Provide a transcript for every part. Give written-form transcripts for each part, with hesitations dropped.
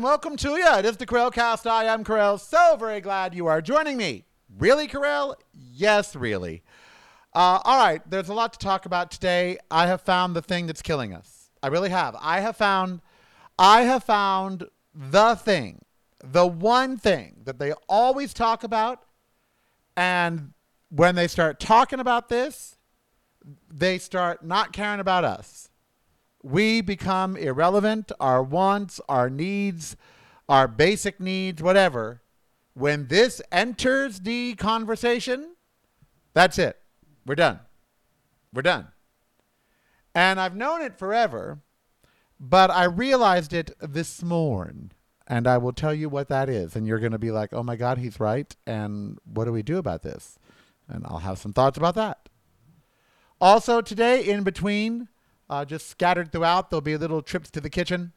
Welcome to you. It is the Karel Cast. I am Karel. So very glad you are joining me. Really, Karel? Yes, really. All right. There's a lot to talk about today. I have found the thing that's killing us. I really have. I have found the thing, the one thing that they always talk about. And when they start talking about this, they start not caring about us. We become irrelevant, our wants, our needs, our basic needs, whatever. When this enters the conversation, that's it. We're done. We're done. And I've known it forever, but I realized it this morning. And I will tell you what that is. And you're going to be like, oh my God, he's right. And what do we do about this? And I'll have some thoughts about that. Also today, in between, just scattered throughout, there'll be little trips to the kitchen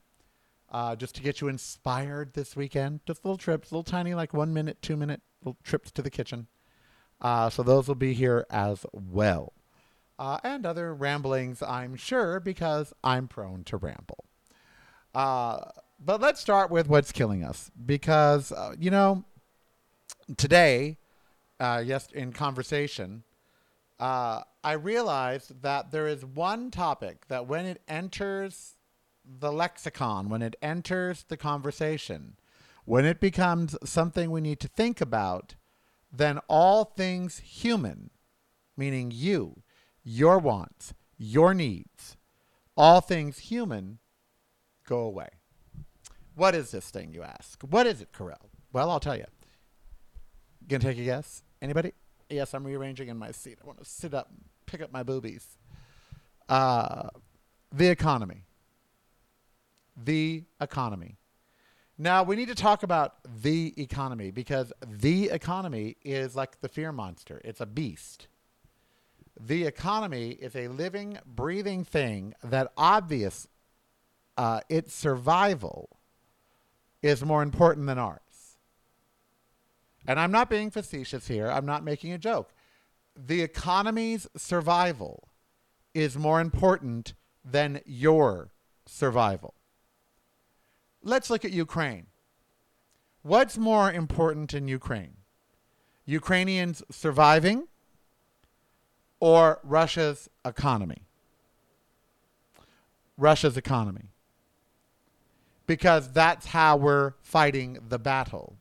just to get you inspired this weekend. Just little trips, little tiny, like 1 minute, 2 minute little trips to the kitchen. So those will be here as well. And other ramblings, I'm sure, because I'm prone to ramble. But let's start with what's killing us. Because, today, yes, in conversation, I realized that there is one topic that when it enters the lexicon, when it enters the conversation, when it becomes something we need to think about, then all things human, meaning you, your wants, your needs, all things human go away. What is this thing, you ask? What is it, Karel? Well, I'll tell you. Gonna take a guess? Anybody? Yes, I'm rearranging in my seat. I want to sit up and pick up my boobies. The economy. The economy. Now, we need to talk about the economy because the economy is like the fear monster. It's a beast. The economy is a living, breathing thing that obvious its survival is more important than ours. And I'm not being facetious here. I'm not making a joke. The economy's survival is more important than your survival. Let's look at Ukraine. What's more important in Ukraine? Ukrainians surviving or Russia's economy? Russia's economy. Because that's how we're fighting the battle.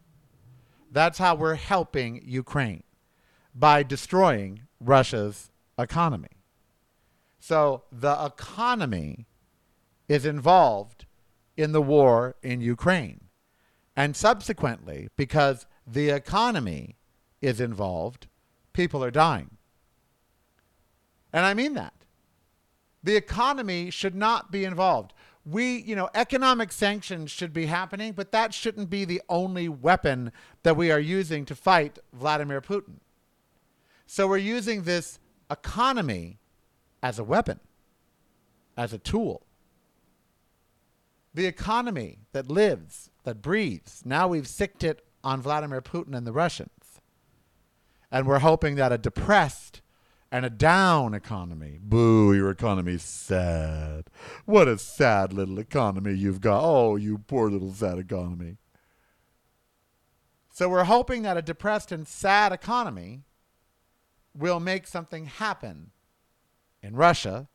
That's how we're helping Ukraine, by destroying Russia's economy. So the economy is involved in the war in Ukraine. And subsequently, because the economy is involved, people are dying. And I mean that. The economy should not be involved. We, economic sanctions should be happening, but that shouldn't be the only weapon that we are using to fight Vladimir Putin. So we're using this economy as a weapon, as a tool. The economy that lives, that breathes, now we've sicked it on Vladimir Putin and the Russians. And we're hoping that a depressed and a down economy. Boo, your economy's sad. What a sad little economy you've got. Oh, you poor little sad economy. So we're hoping that a depressed and sad economy will make something happen in Russia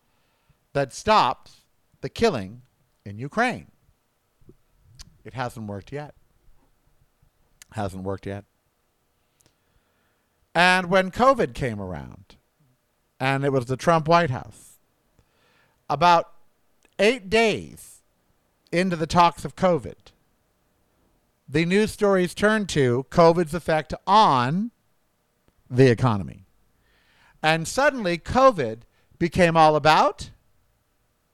that stops the killing in Ukraine. It hasn't worked yet. Hasn't worked yet. And when COVID came around, and it was the Trump White House, about 8 days into the talks of COVID. The news stories turn to COVID's effect on the economy. And suddenly COVID became all about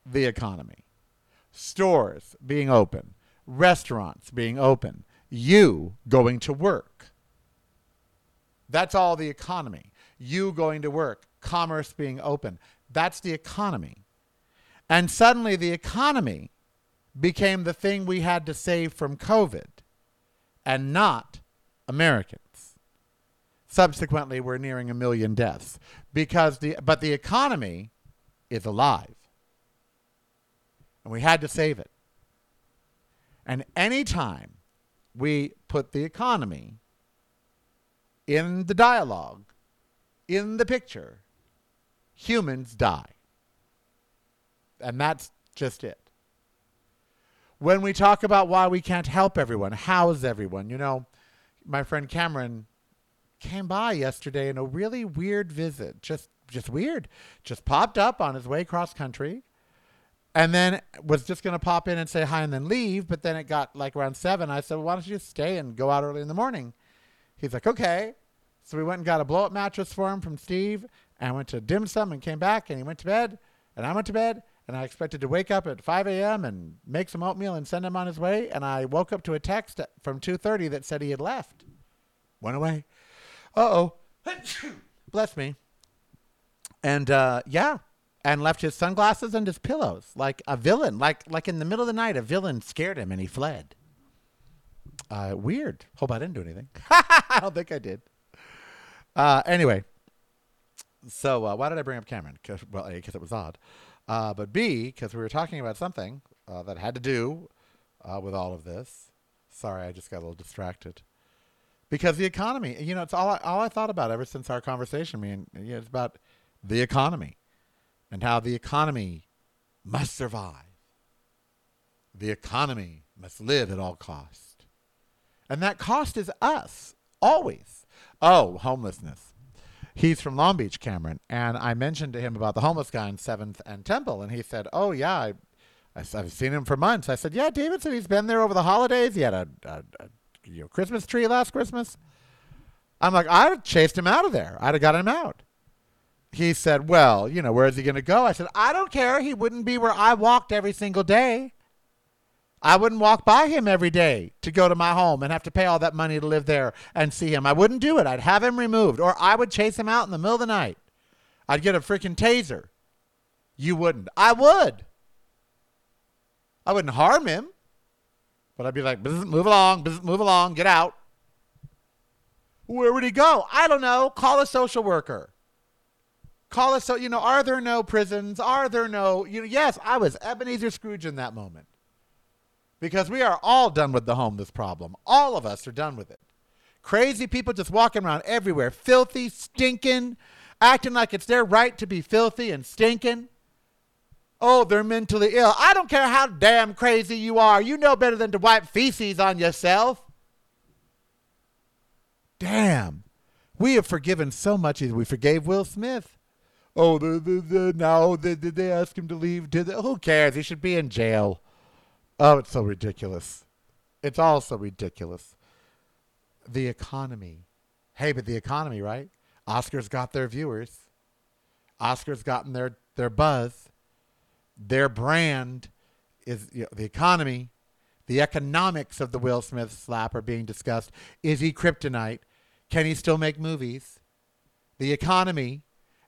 the economy. Stores being open, restaurants being open, you going to work. That's all the economy. You going to work, commerce being open. That's the economy. And suddenly the economy became the thing we had to save from COVID and not Americans. Subsequently, we're nearing 1 million deaths because but the economy is alive. And we had to save it. And any time we put the economy in the dialogue, in the picture, humans die. And that's just it. When we talk about why we can't help everyone, house everyone, you know, my friend Cameron came by yesterday in a really weird visit, just weird, just popped up on his way cross country and then was just going to pop in and say hi and then leave. But then it got like around 7. I said, well, why don't you just stay and go out early in the morning? He's like, okay. So we went and got a blow-up mattress for him from Steve and went to dim sum and came back and he went to bed and I went to bed. And I expected to wake up at 5 a.m. and make some oatmeal and send him on his way. And I woke up to a text from 2:30 that said he had left. Went away. Uh-oh. Bless me. And, yeah. And left his sunglasses and his pillows. Like a villain. Like in the middle of the night, a villain scared him and he fled. Weird. Hope I didn't do anything. I don't think I did. Anyway. So why did I bring up Cameron? Well, A, because it was odd. But B, because we were talking about something that had to do with all of this. Sorry, I just got a little distracted. Because the economy, you know, it's all I thought about ever since our conversation. I mean, you know, it's about the economy and how the economy must survive. The economy must live at all cost. And that cost is us, always. Oh, homelessness. He's from Long Beach, Cameron, and I mentioned to him about the homeless guy in 7th and Temple, and he said, oh, yeah, I've seen him for months. I said, yeah, David said he's been there over the holidays. He had a Christmas tree last Christmas. I'm like, I would have chased him out of there. I'd have gotten him out. He said, well, you know, where is he going to go? I said, I don't care. He wouldn't be where I walked every single day. I wouldn't walk by him every day to go to my home and have to pay all that money to live there and see him. I wouldn't do it. I'd have him removed, or I would chase him out in the middle of the night. I'd get a freaking taser. You wouldn't. I would. I wouldn't harm him, but I'd be like, move along, get out. Where would he go? I don't know. Call a social worker. You know, are there no prisons? Are there no, you know, yes, I was Ebenezer Scrooge in that moment. Because we are all done with the homeless problem. All of us are done with it. Crazy people just walking around everywhere, filthy, stinking, acting like it's their right to be filthy and stinking. Oh, they're mentally ill. I don't care how damn crazy you are. You know better than to wipe feces on yourself. Damn. We have forgiven so much. We forgave Will Smith. Oh, now they ask him to leave. Who cares? He should be in jail. Oh, it's so ridiculous. It's all so ridiculous. The economy. Hey, but the economy, right? Oscars got their viewers. Oscars gotten their buzz. Their brand is, you know, the economy. The economics of the Will Smith slap are being discussed. Is he kryptonite? Can he still make movies? The economy.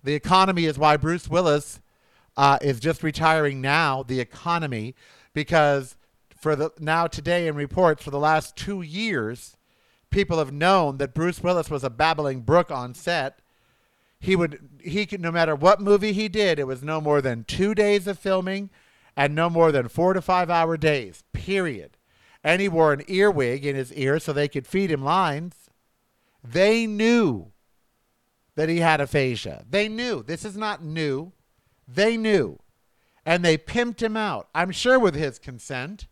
The economy is why Bruce Willis is just retiring now. The economy. Because today in reports for the last 2 years, people have known that Bruce Willis was a babbling brook on set. He could, no matter what movie he did, it was no more than 2 days of filming and no more than 4 to 5 hour days, period. And he wore an earwig in his ear so they could feed him lines. They knew that he had aphasia. They knew. This is not new. They knew. And they pimped him out, I'm sure with his consent,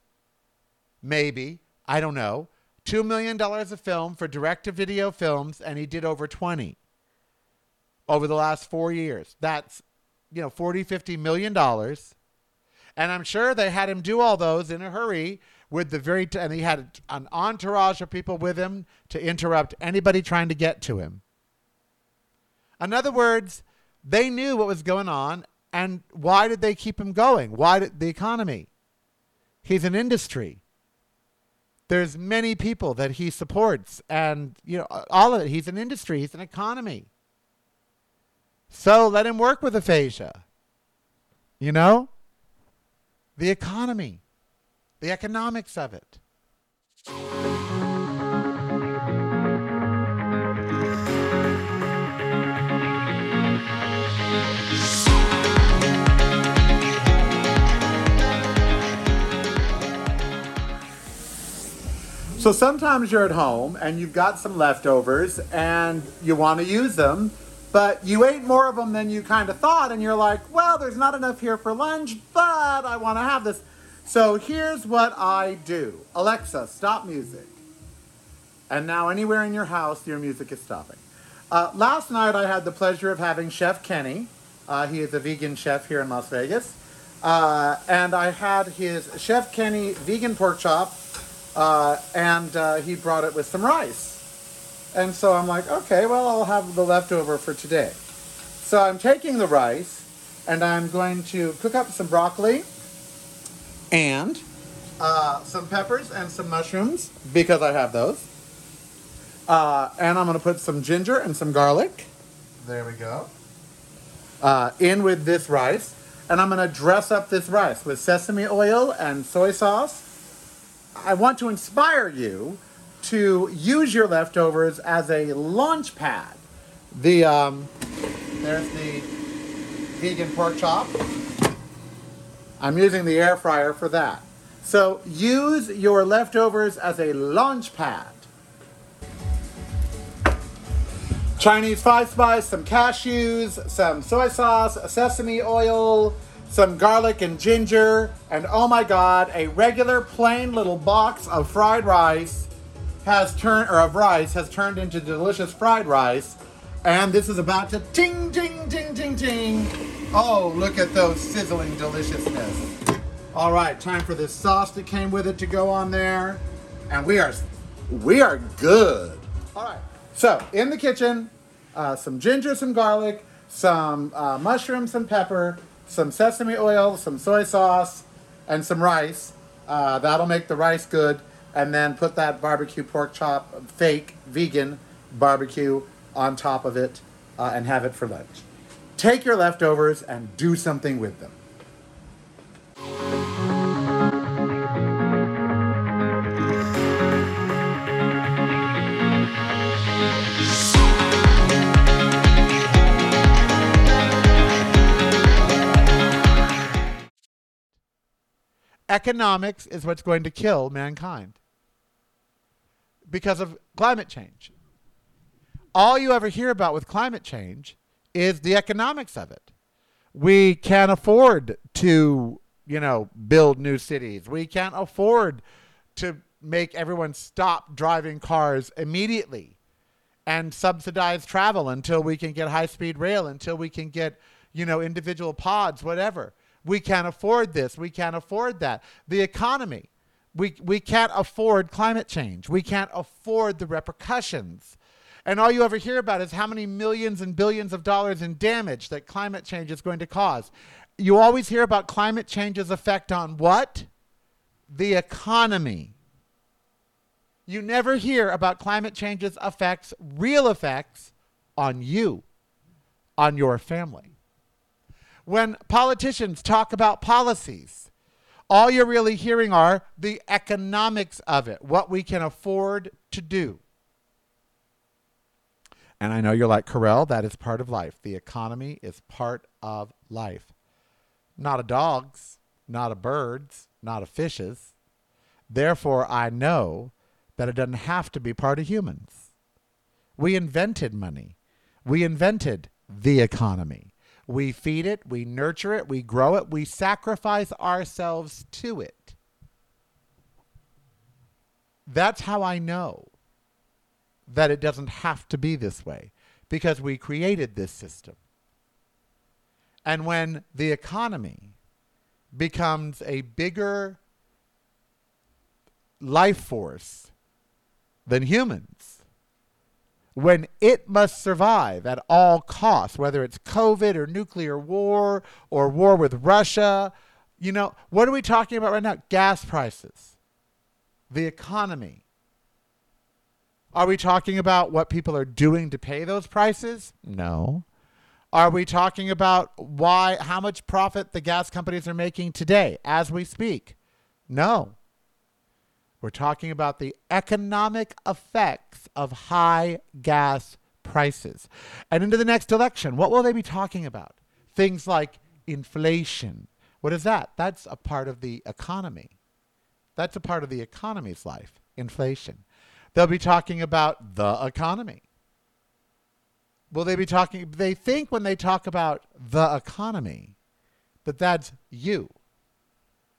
maybe, I don't know, $2 million a film for direct-to-video films, and he did over 20 over the last 4 years. That's, you know, $40, $50 million. And I'm sure they had him do all those in a hurry with the very, and he had an entourage of people with him to interrupt anybody trying to get to him. In other words, they knew what was going on, and why did they keep him going? Why did the economy? He's an industry. There's many people that he supports, and you know all of it. He's an industry. He's an economy. So let him work with aphasia. You know? The economy. The economics of it. So sometimes you're at home and you've got some leftovers and you want to use them, but you ate more of them than you kind of thought, and you're like, well, there's not enough here for lunch, but I want to have this. So here's what I do. Alexa, stop music. And now anywhere in your house, your music is stopping. Last night, I had the pleasure of having Chef Kenny. He is a vegan chef here in Las Vegas. And I had his Chef Kenny vegan pork chop, and he brought it with some rice. And so I'm like, okay, well, I'll have the leftover for today. So I'm taking the rice, and I'm going to cook up some broccoli and some peppers and some mushrooms, because I have those. And I'm going to put some ginger and some garlic. There we go. In with this rice. And I'm going to dress up this rice with sesame oil and soy sauce. I want to inspire you to use your leftovers as a launch pad. There's the vegan pork chop. I'm using the air fryer for that. So use your leftovers as a launch pad. Chinese five spice, some cashews, some soy sauce, sesame oil, some garlic and ginger, and oh my God, a regular plain little box of fried rice has turned into delicious fried rice. And this is about to ting, ting, ting, ting, ting. Oh, look at those sizzling deliciousness. All right, time for this sauce that came with it to go on there. And we are good. All right, so in the kitchen, some ginger, some garlic, some mushrooms, some pepper, some sesame oil, some soy sauce, and some rice. That'll make the rice good. And then put that barbecue pork chop, fake vegan barbecue, on top of it and have it for lunch. Take your leftovers and do something with them. Economics is what's going to kill mankind because of climate change. All you ever hear about with climate change is the economics of it. We can't afford to, build new cities. We can't afford to make everyone stop driving cars immediately and subsidize travel until we can get high-speed rail, until we can get, individual pods, whatever. We can't afford this. We can't afford that. The economy. We can't afford climate change. We can't afford the repercussions. And all you ever hear about is how many millions and billions of dollars in damage that climate change is going to cause. You always hear about climate change's effect on what? The economy. You never hear about climate change's effects, real effects, on you, on your family. When politicians talk about policies, all you're really hearing are the economics of it, what we can afford to do. And I know you're like, Karel, that is part of life. The economy is part of life. Not a dog's, not a bird's, not a fish's. Therefore, I know that it doesn't have to be part of humans. We invented money. We invented the economy. We feed it, we nurture it, we grow it, we sacrifice ourselves to it. That's how I know that it doesn't have to be this way, because we created this system. And when the economy becomes a bigger life force than humans when it must survive at all costs, whether it's COVID or nuclear war or war with Russia. You know, what are we talking about right now? Gas prices, the economy. Are we talking about what people are doing to pay those prices? No. Are we talking about how much profit the gas companies are making today as we speak? No. We're talking about the economic effects of high gas prices. And into the next election, what will they be talking about? Things like inflation. What is that? That's a part of the economy. That's a part of the economy's life, inflation. They'll be talking about the economy. Will they be talking? They think when they talk about the economy that that's you.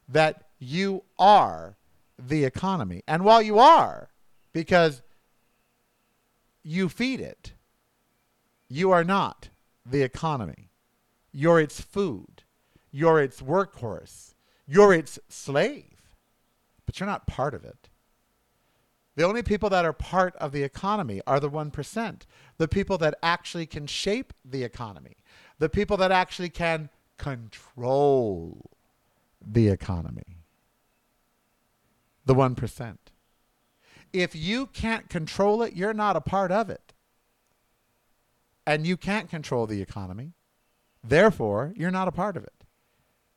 That you are the economy. And while you are, because you feed it, you are not the economy. You're its food. You're its workhorse. You're its slave. But you're not part of it. The only people that are part of the economy are the 1%, the people that actually can shape the economy, the people that actually can control the economy, the 1%. If you can't control it, you're not a part of it. And you can't control the economy. Therefore, you're not a part of it.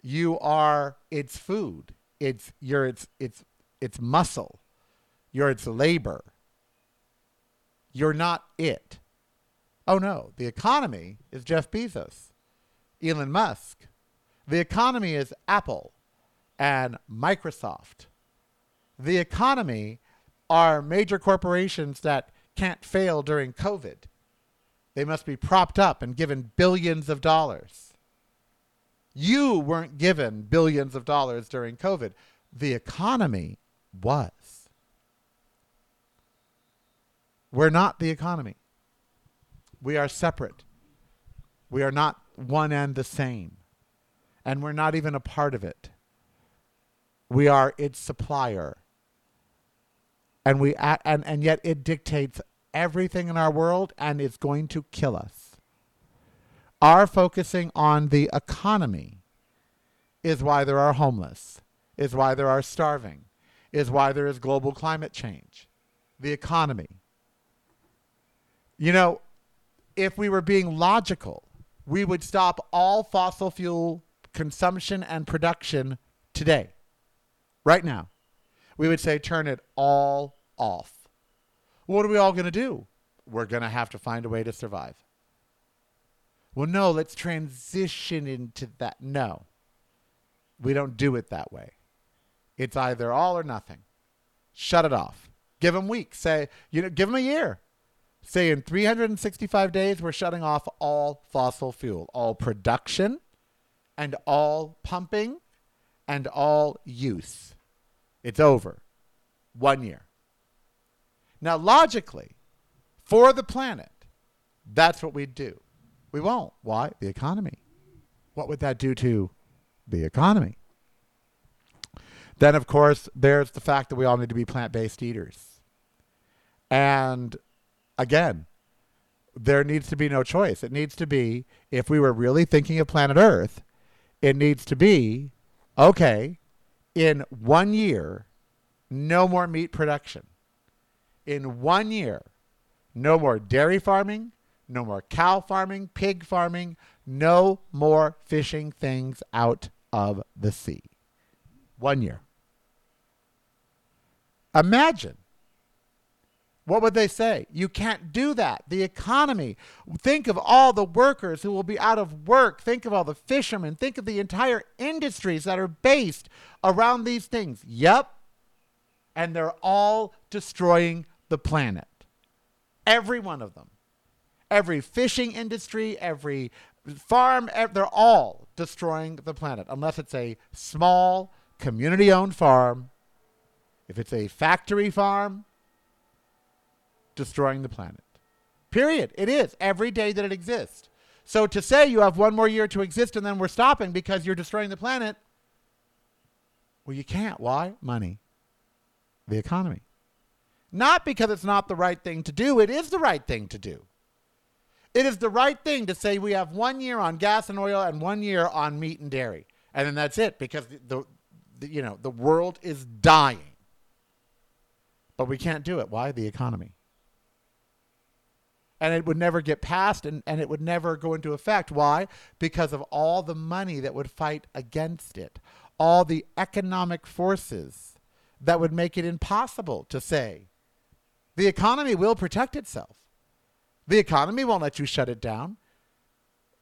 You are its food. It's muscle. You're its labor. You're not it. Oh no, the economy is Jeff Bezos, Elon Musk. The economy is Apple and Microsoft. The economy are major corporations that can't fail during COVID. They must be propped up and given billions of dollars. You weren't given billions of dollars during COVID. The economy was. We're not the economy. We are separate. We are not one and the same. And we're not even a part of it. We are its supplier. And yet it dictates everything in our world, and it's going to kill us. Our focusing on the economy is why there are homeless, is why there are starving, is why there is global climate change. The economy. You know, if we were being logical, we would stop all fossil fuel consumption and production today, right now. We would say, turn it all off. What are we all going to do? We're going to have to find a way to survive. Well, no, let's transition into that. No, we don't do it that way. It's either all or nothing. Shut it off. Give them weeks. Say, you know, give them a year. Say in 365 days, we're shutting off all fossil fuel, all production and all pumping and all use. It's over. 1 year. Now, logically, for the planet, that's what we'd do. We won't. Why? The economy. What would that do to the economy? Then, of course, there's the fact that we all need to be plant-based eaters. And again, there needs to be no choice. It needs to be, if we were really thinking of planet Earth, it needs to be, okay, in 1 year, no more meat production. In 1 year, no more dairy farming, no more cow farming, pig farming, no more fishing things out of the sea. 1 year. Imagine. What would they say? You can't do that. The economy. Think of all the workers who will be out of work. Think of all the fishermen. Think of the entire industries that are based around these things. Yep. And they're all destroying the planet. Every one of them. Every fishing industry, every farm, they're all destroying the planet. Unless it's a small community-owned farm. If it's a factory farm, destroying the planet. Period. It is every day that it exists. So to say you have 1 more year to exist and then we're stopping because you're destroying the planet Well, you can't. Why? Money. The economy. Not because it's not the right thing to do. It is the right thing to do. It is the right thing to say we have 1 year on gas and oil and 1 year on meat and dairy. And then that's it, because the world is dying. But we can't do it. Why? The economy. And it would never get passed, and it would never go into effect. Why? Because of all the money that would fight against it. All the economic forces that would make it impossible to say, the economy will protect itself. The economy won't let you shut it down.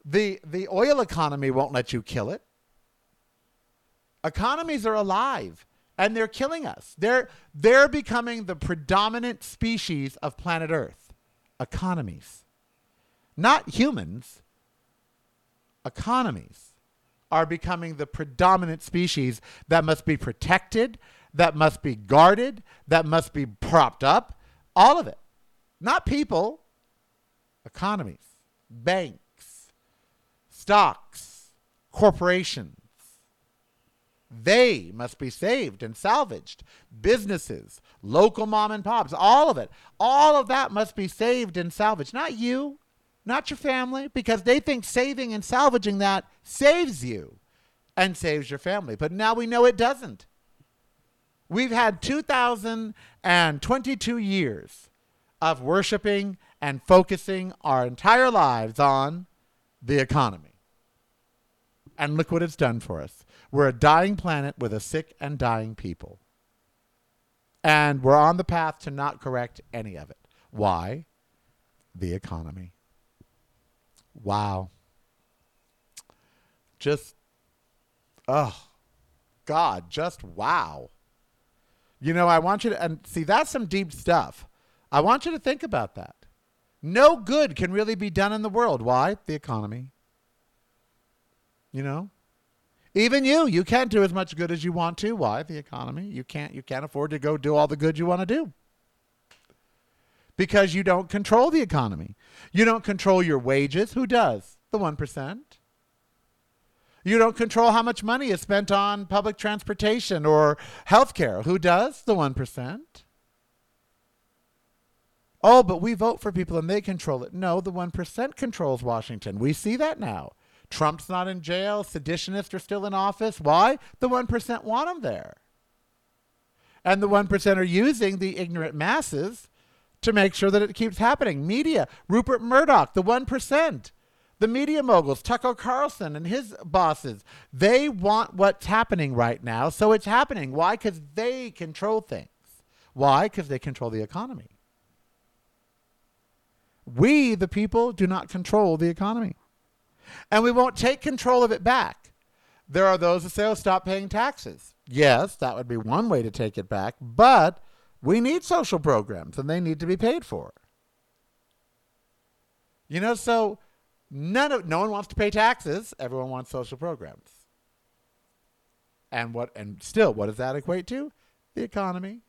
The oil economy won't let you kill it. Economies are alive, and they're killing us. They're becoming the predominant species of planet Earth. Economies. Not humans. Economies are becoming the predominant species that must be protected, that must be guarded, that must be propped up. All of it. Not people. Economies. Banks. Stocks. Corporations. They must be saved and salvaged. Businesses, local mom and pops, all of it. All of that must be saved and salvaged. Not you, not your family, because they think saving and salvaging that saves you and saves your family. But now we know it doesn't. We've had 2,022 years of worshiping and focusing our entire lives on the economy. And look what it's done for us. We're a dying planet with a sick and dying people. And we're on the path to not correct any of it. Why? The economy. Wow. Just, oh, God, just wow. You know, I want you to, and see, that's some deep stuff. I want you to think about that. No good can really be done in the world. Why? The economy. You know? Even you can't do as much good as you want to. Why? The economy. You can't afford to go do all the good you want to do. Because you don't control the economy. You don't control your wages. Who does? The 1%. You don't control how much money is spent on public transportation or healthcare. Who does? The 1%. Oh, but we vote for people and they control it. No, the 1% controls Washington. We see that now. Trump's not in jail. Seditionists are still in office. Why? The 1% want them there. And the 1% are using the ignorant masses to make sure that it keeps happening. Media, Rupert Murdoch, the 1%. The media moguls, Tucker Carlson and his bosses, they want what's happening right now, so it's happening. Why? Because they control things. Why? Because they control the economy. We, the people, do not control the economy. And we won't take control of it back. There are those that say, oh, stop paying taxes. Yes, that would be one way to take it back, but we need social programs and they need to be paid for. You know, so no one wants to pay taxes. Everyone wants social programs. And what does that equate to? The economy.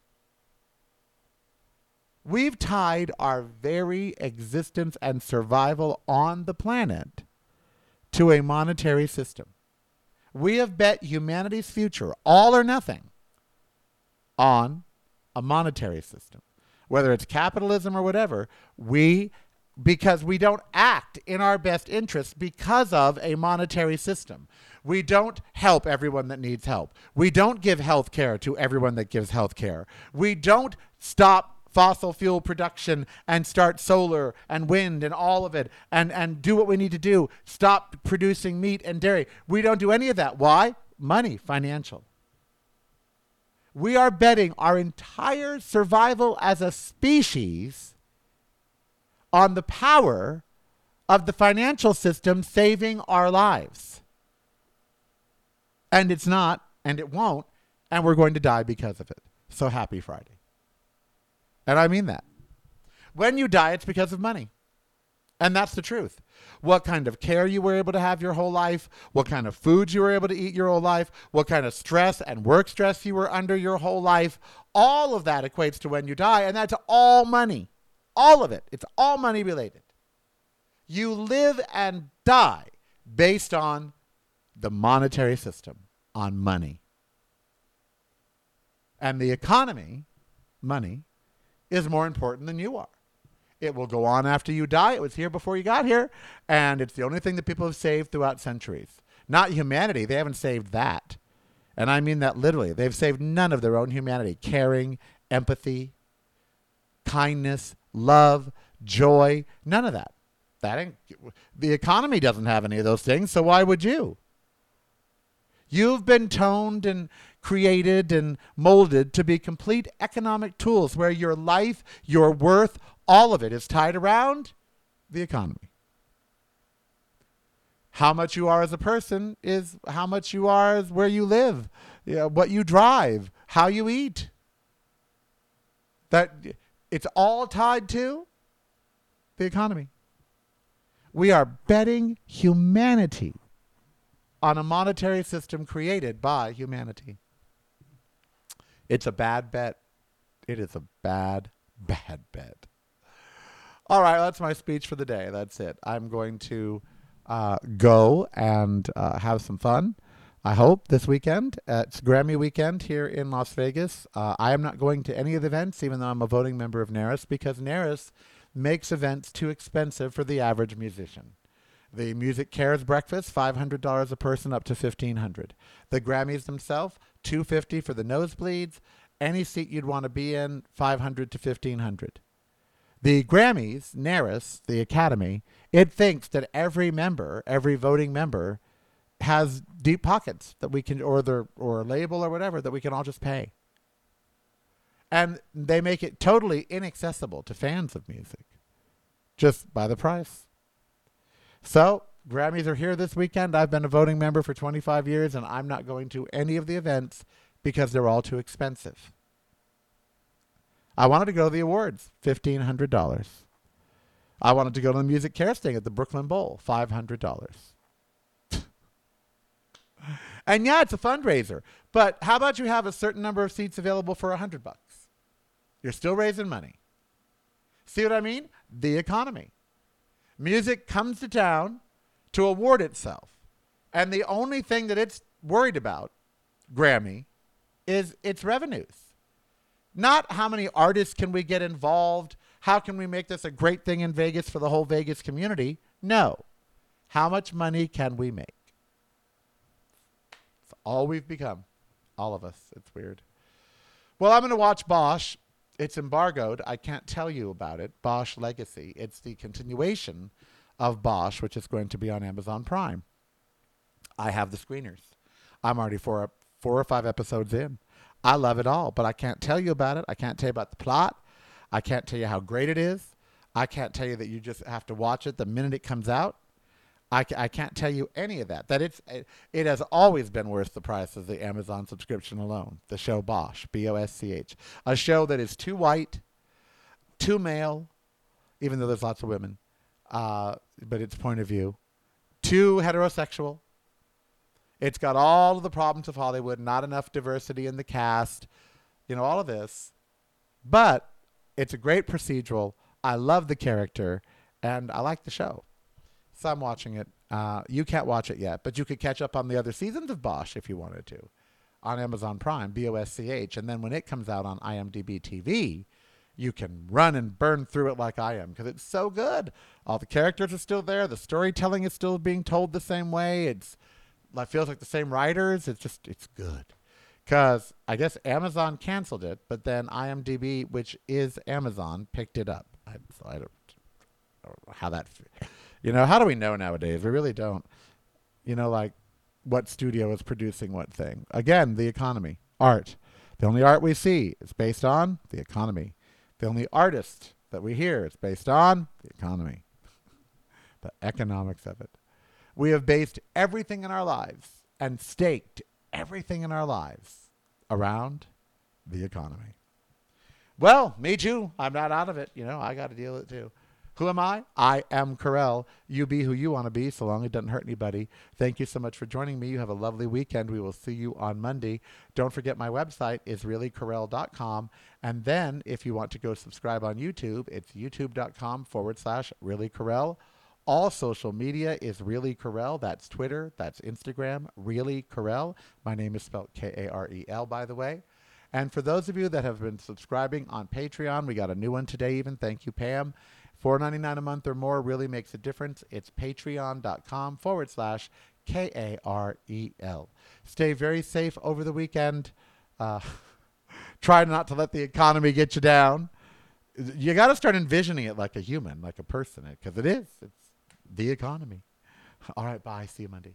We've tied our very existence and survival on the planet to a monetary system. We have bet humanity's future, all or nothing, on a monetary system. Whether it's capitalism or whatever, because we don't act in our best interest because of a monetary system. We don't help everyone that needs help. We don't give health care to everyone that gives health care. We don't stop fossil fuel production and start solar and wind and all of it and do what we need to do. Stop producing meat and dairy. We don't do any of that. Why? Money, financial. We are betting our entire survival as a species on the power of the financial system saving our lives. And it's not, and it won't, and we're going to die because of it. So happy Friday. And I mean that. When you die, it's because of money. And that's the truth. What kind of care you were able to have your whole life, what kind of foods you were able to eat your whole life, what kind of stress and work stress you were under your whole life, all of that equates to when you die, and that's all money. All of it. It's all money related. You live and die based on the monetary system, on money. And the economy, money, is more important than you are. It will go on after you die. It was here before you got here. And it's the only thing that people have saved throughout centuries. Not humanity. They haven't saved that. And I mean that literally. They've saved none of their own humanity. Caring, empathy, kindness, love, joy, none of that. That ain't, the economy doesn't have any of those things, so why would you? You've been toned and created and molded to be complete economic tools where your life, your worth, all of it is tied around the economy. How much you are as a person is how much you are as where you live, you know, what you drive, how you eat. That it's all tied to the economy. We are betting humanity on a monetary system created by humanity. It's a bad bet. It is a bad, bad bet. All right, that's my speech for the day. That's it. I'm going to go and have some fun, I hope, this weekend. It's Grammy weekend here in Las Vegas. I am not going to any of the events, even though I'm a voting member of NARAS, because NARAS makes events too expensive for the average musician. The Music Cares Breakfast, $500 a person up to $1,500. The Grammys themselves, $250 for the nosebleeds. Any seat you'd want to be in, $500 to $1,500. The Grammys, NARAS, the Academy, it thinks that every member, every voting member, has deep pockets that we can, or a label or whatever, that we can all just pay. And they make it totally inaccessible to fans of music, just by the price. So, Grammys are here this weekend. I've been a voting member for 25 years, and I'm not going to any of the events because they're all too expensive. I wanted to go to the awards, $1,500. I wanted to go to the Music Cares thing at the Brooklyn Bowl, $500. And yeah, it's a fundraiser, but how about you have a certain number of seats available for $100? You're still raising money. See what I mean? The economy. Music comes to town to award itself. And the only thing that it's worried about, Grammy, is its revenues. Not how many artists can we get involved? How can we make this a great thing in Vegas for the whole Vegas community? No. How much money can we make? It's all we've become. All of us. It's weird. Well, I'm going to watch Bosch. It's embargoed. I can't tell you about it. Bosch Legacy. It's the continuation of Bosch, which is going to be on Amazon Prime. I have the screeners. I'm already four or five episodes in. I love it all, but I can't tell you about it. I can't tell you about the plot. I can't tell you how great it is. I can't tell you that you just have to watch it the minute it comes out. I can't tell you any of that. That it has always been worth the price of the Amazon subscription alone. The show Bosch, B-O-S-C-H. A show that is too white, too male, even though there's lots of women, but its point of view, too heterosexual. It's got all of the problems of Hollywood, not enough diversity in the cast, you know, all of this. But it's a great procedural. I love the character, and I like the show. So I'm watching it. You can't watch it yet, but you could catch up on the other seasons of Bosch if you wanted to on Amazon Prime, B-O-S-C-H. And then when it comes out on IMDb TV, you can run and burn through it like I am because it's so good. All the characters are still there. The storytelling is still being told the same way. It feels like the same writers. It's good because I guess Amazon canceled it, but then IMDb, which is Amazon, picked it up. I don't know how that... You know, how do we know nowadays? We really don't. You know, like what studio is producing what thing. Again, the economy. Art. The only art we see is based on the economy. The only artist that we hear is based on the economy. The economics of it. We have based everything in our lives and staked everything in our lives around the economy. Well, me too. I'm not out of it. You know, I got to deal with it too. Who am I? I am Karel. You be who you want to be, so long it doesn't hurt anybody. Thank you so much for joining me. You have a lovely weekend. We will see you on Monday. Don't forget my website is reallykarel.com. And then if you want to go subscribe on YouTube, it's youtube.com/reallykarel. All social media is reallykarel. That's Twitter. That's Instagram. Really Karel. My name is spelled K-A-R-E-L, by the way. And for those of you that have been subscribing on Patreon, we got a new one today even. Thank you, Pam. $4.99 a month or more really makes a difference. It's patreon.com/KAREL. Stay very safe over the weekend. Try not to let the economy get you down. You got to start envisioning it like a human, like a person, because it is. It's the economy. All right, bye. See you Monday.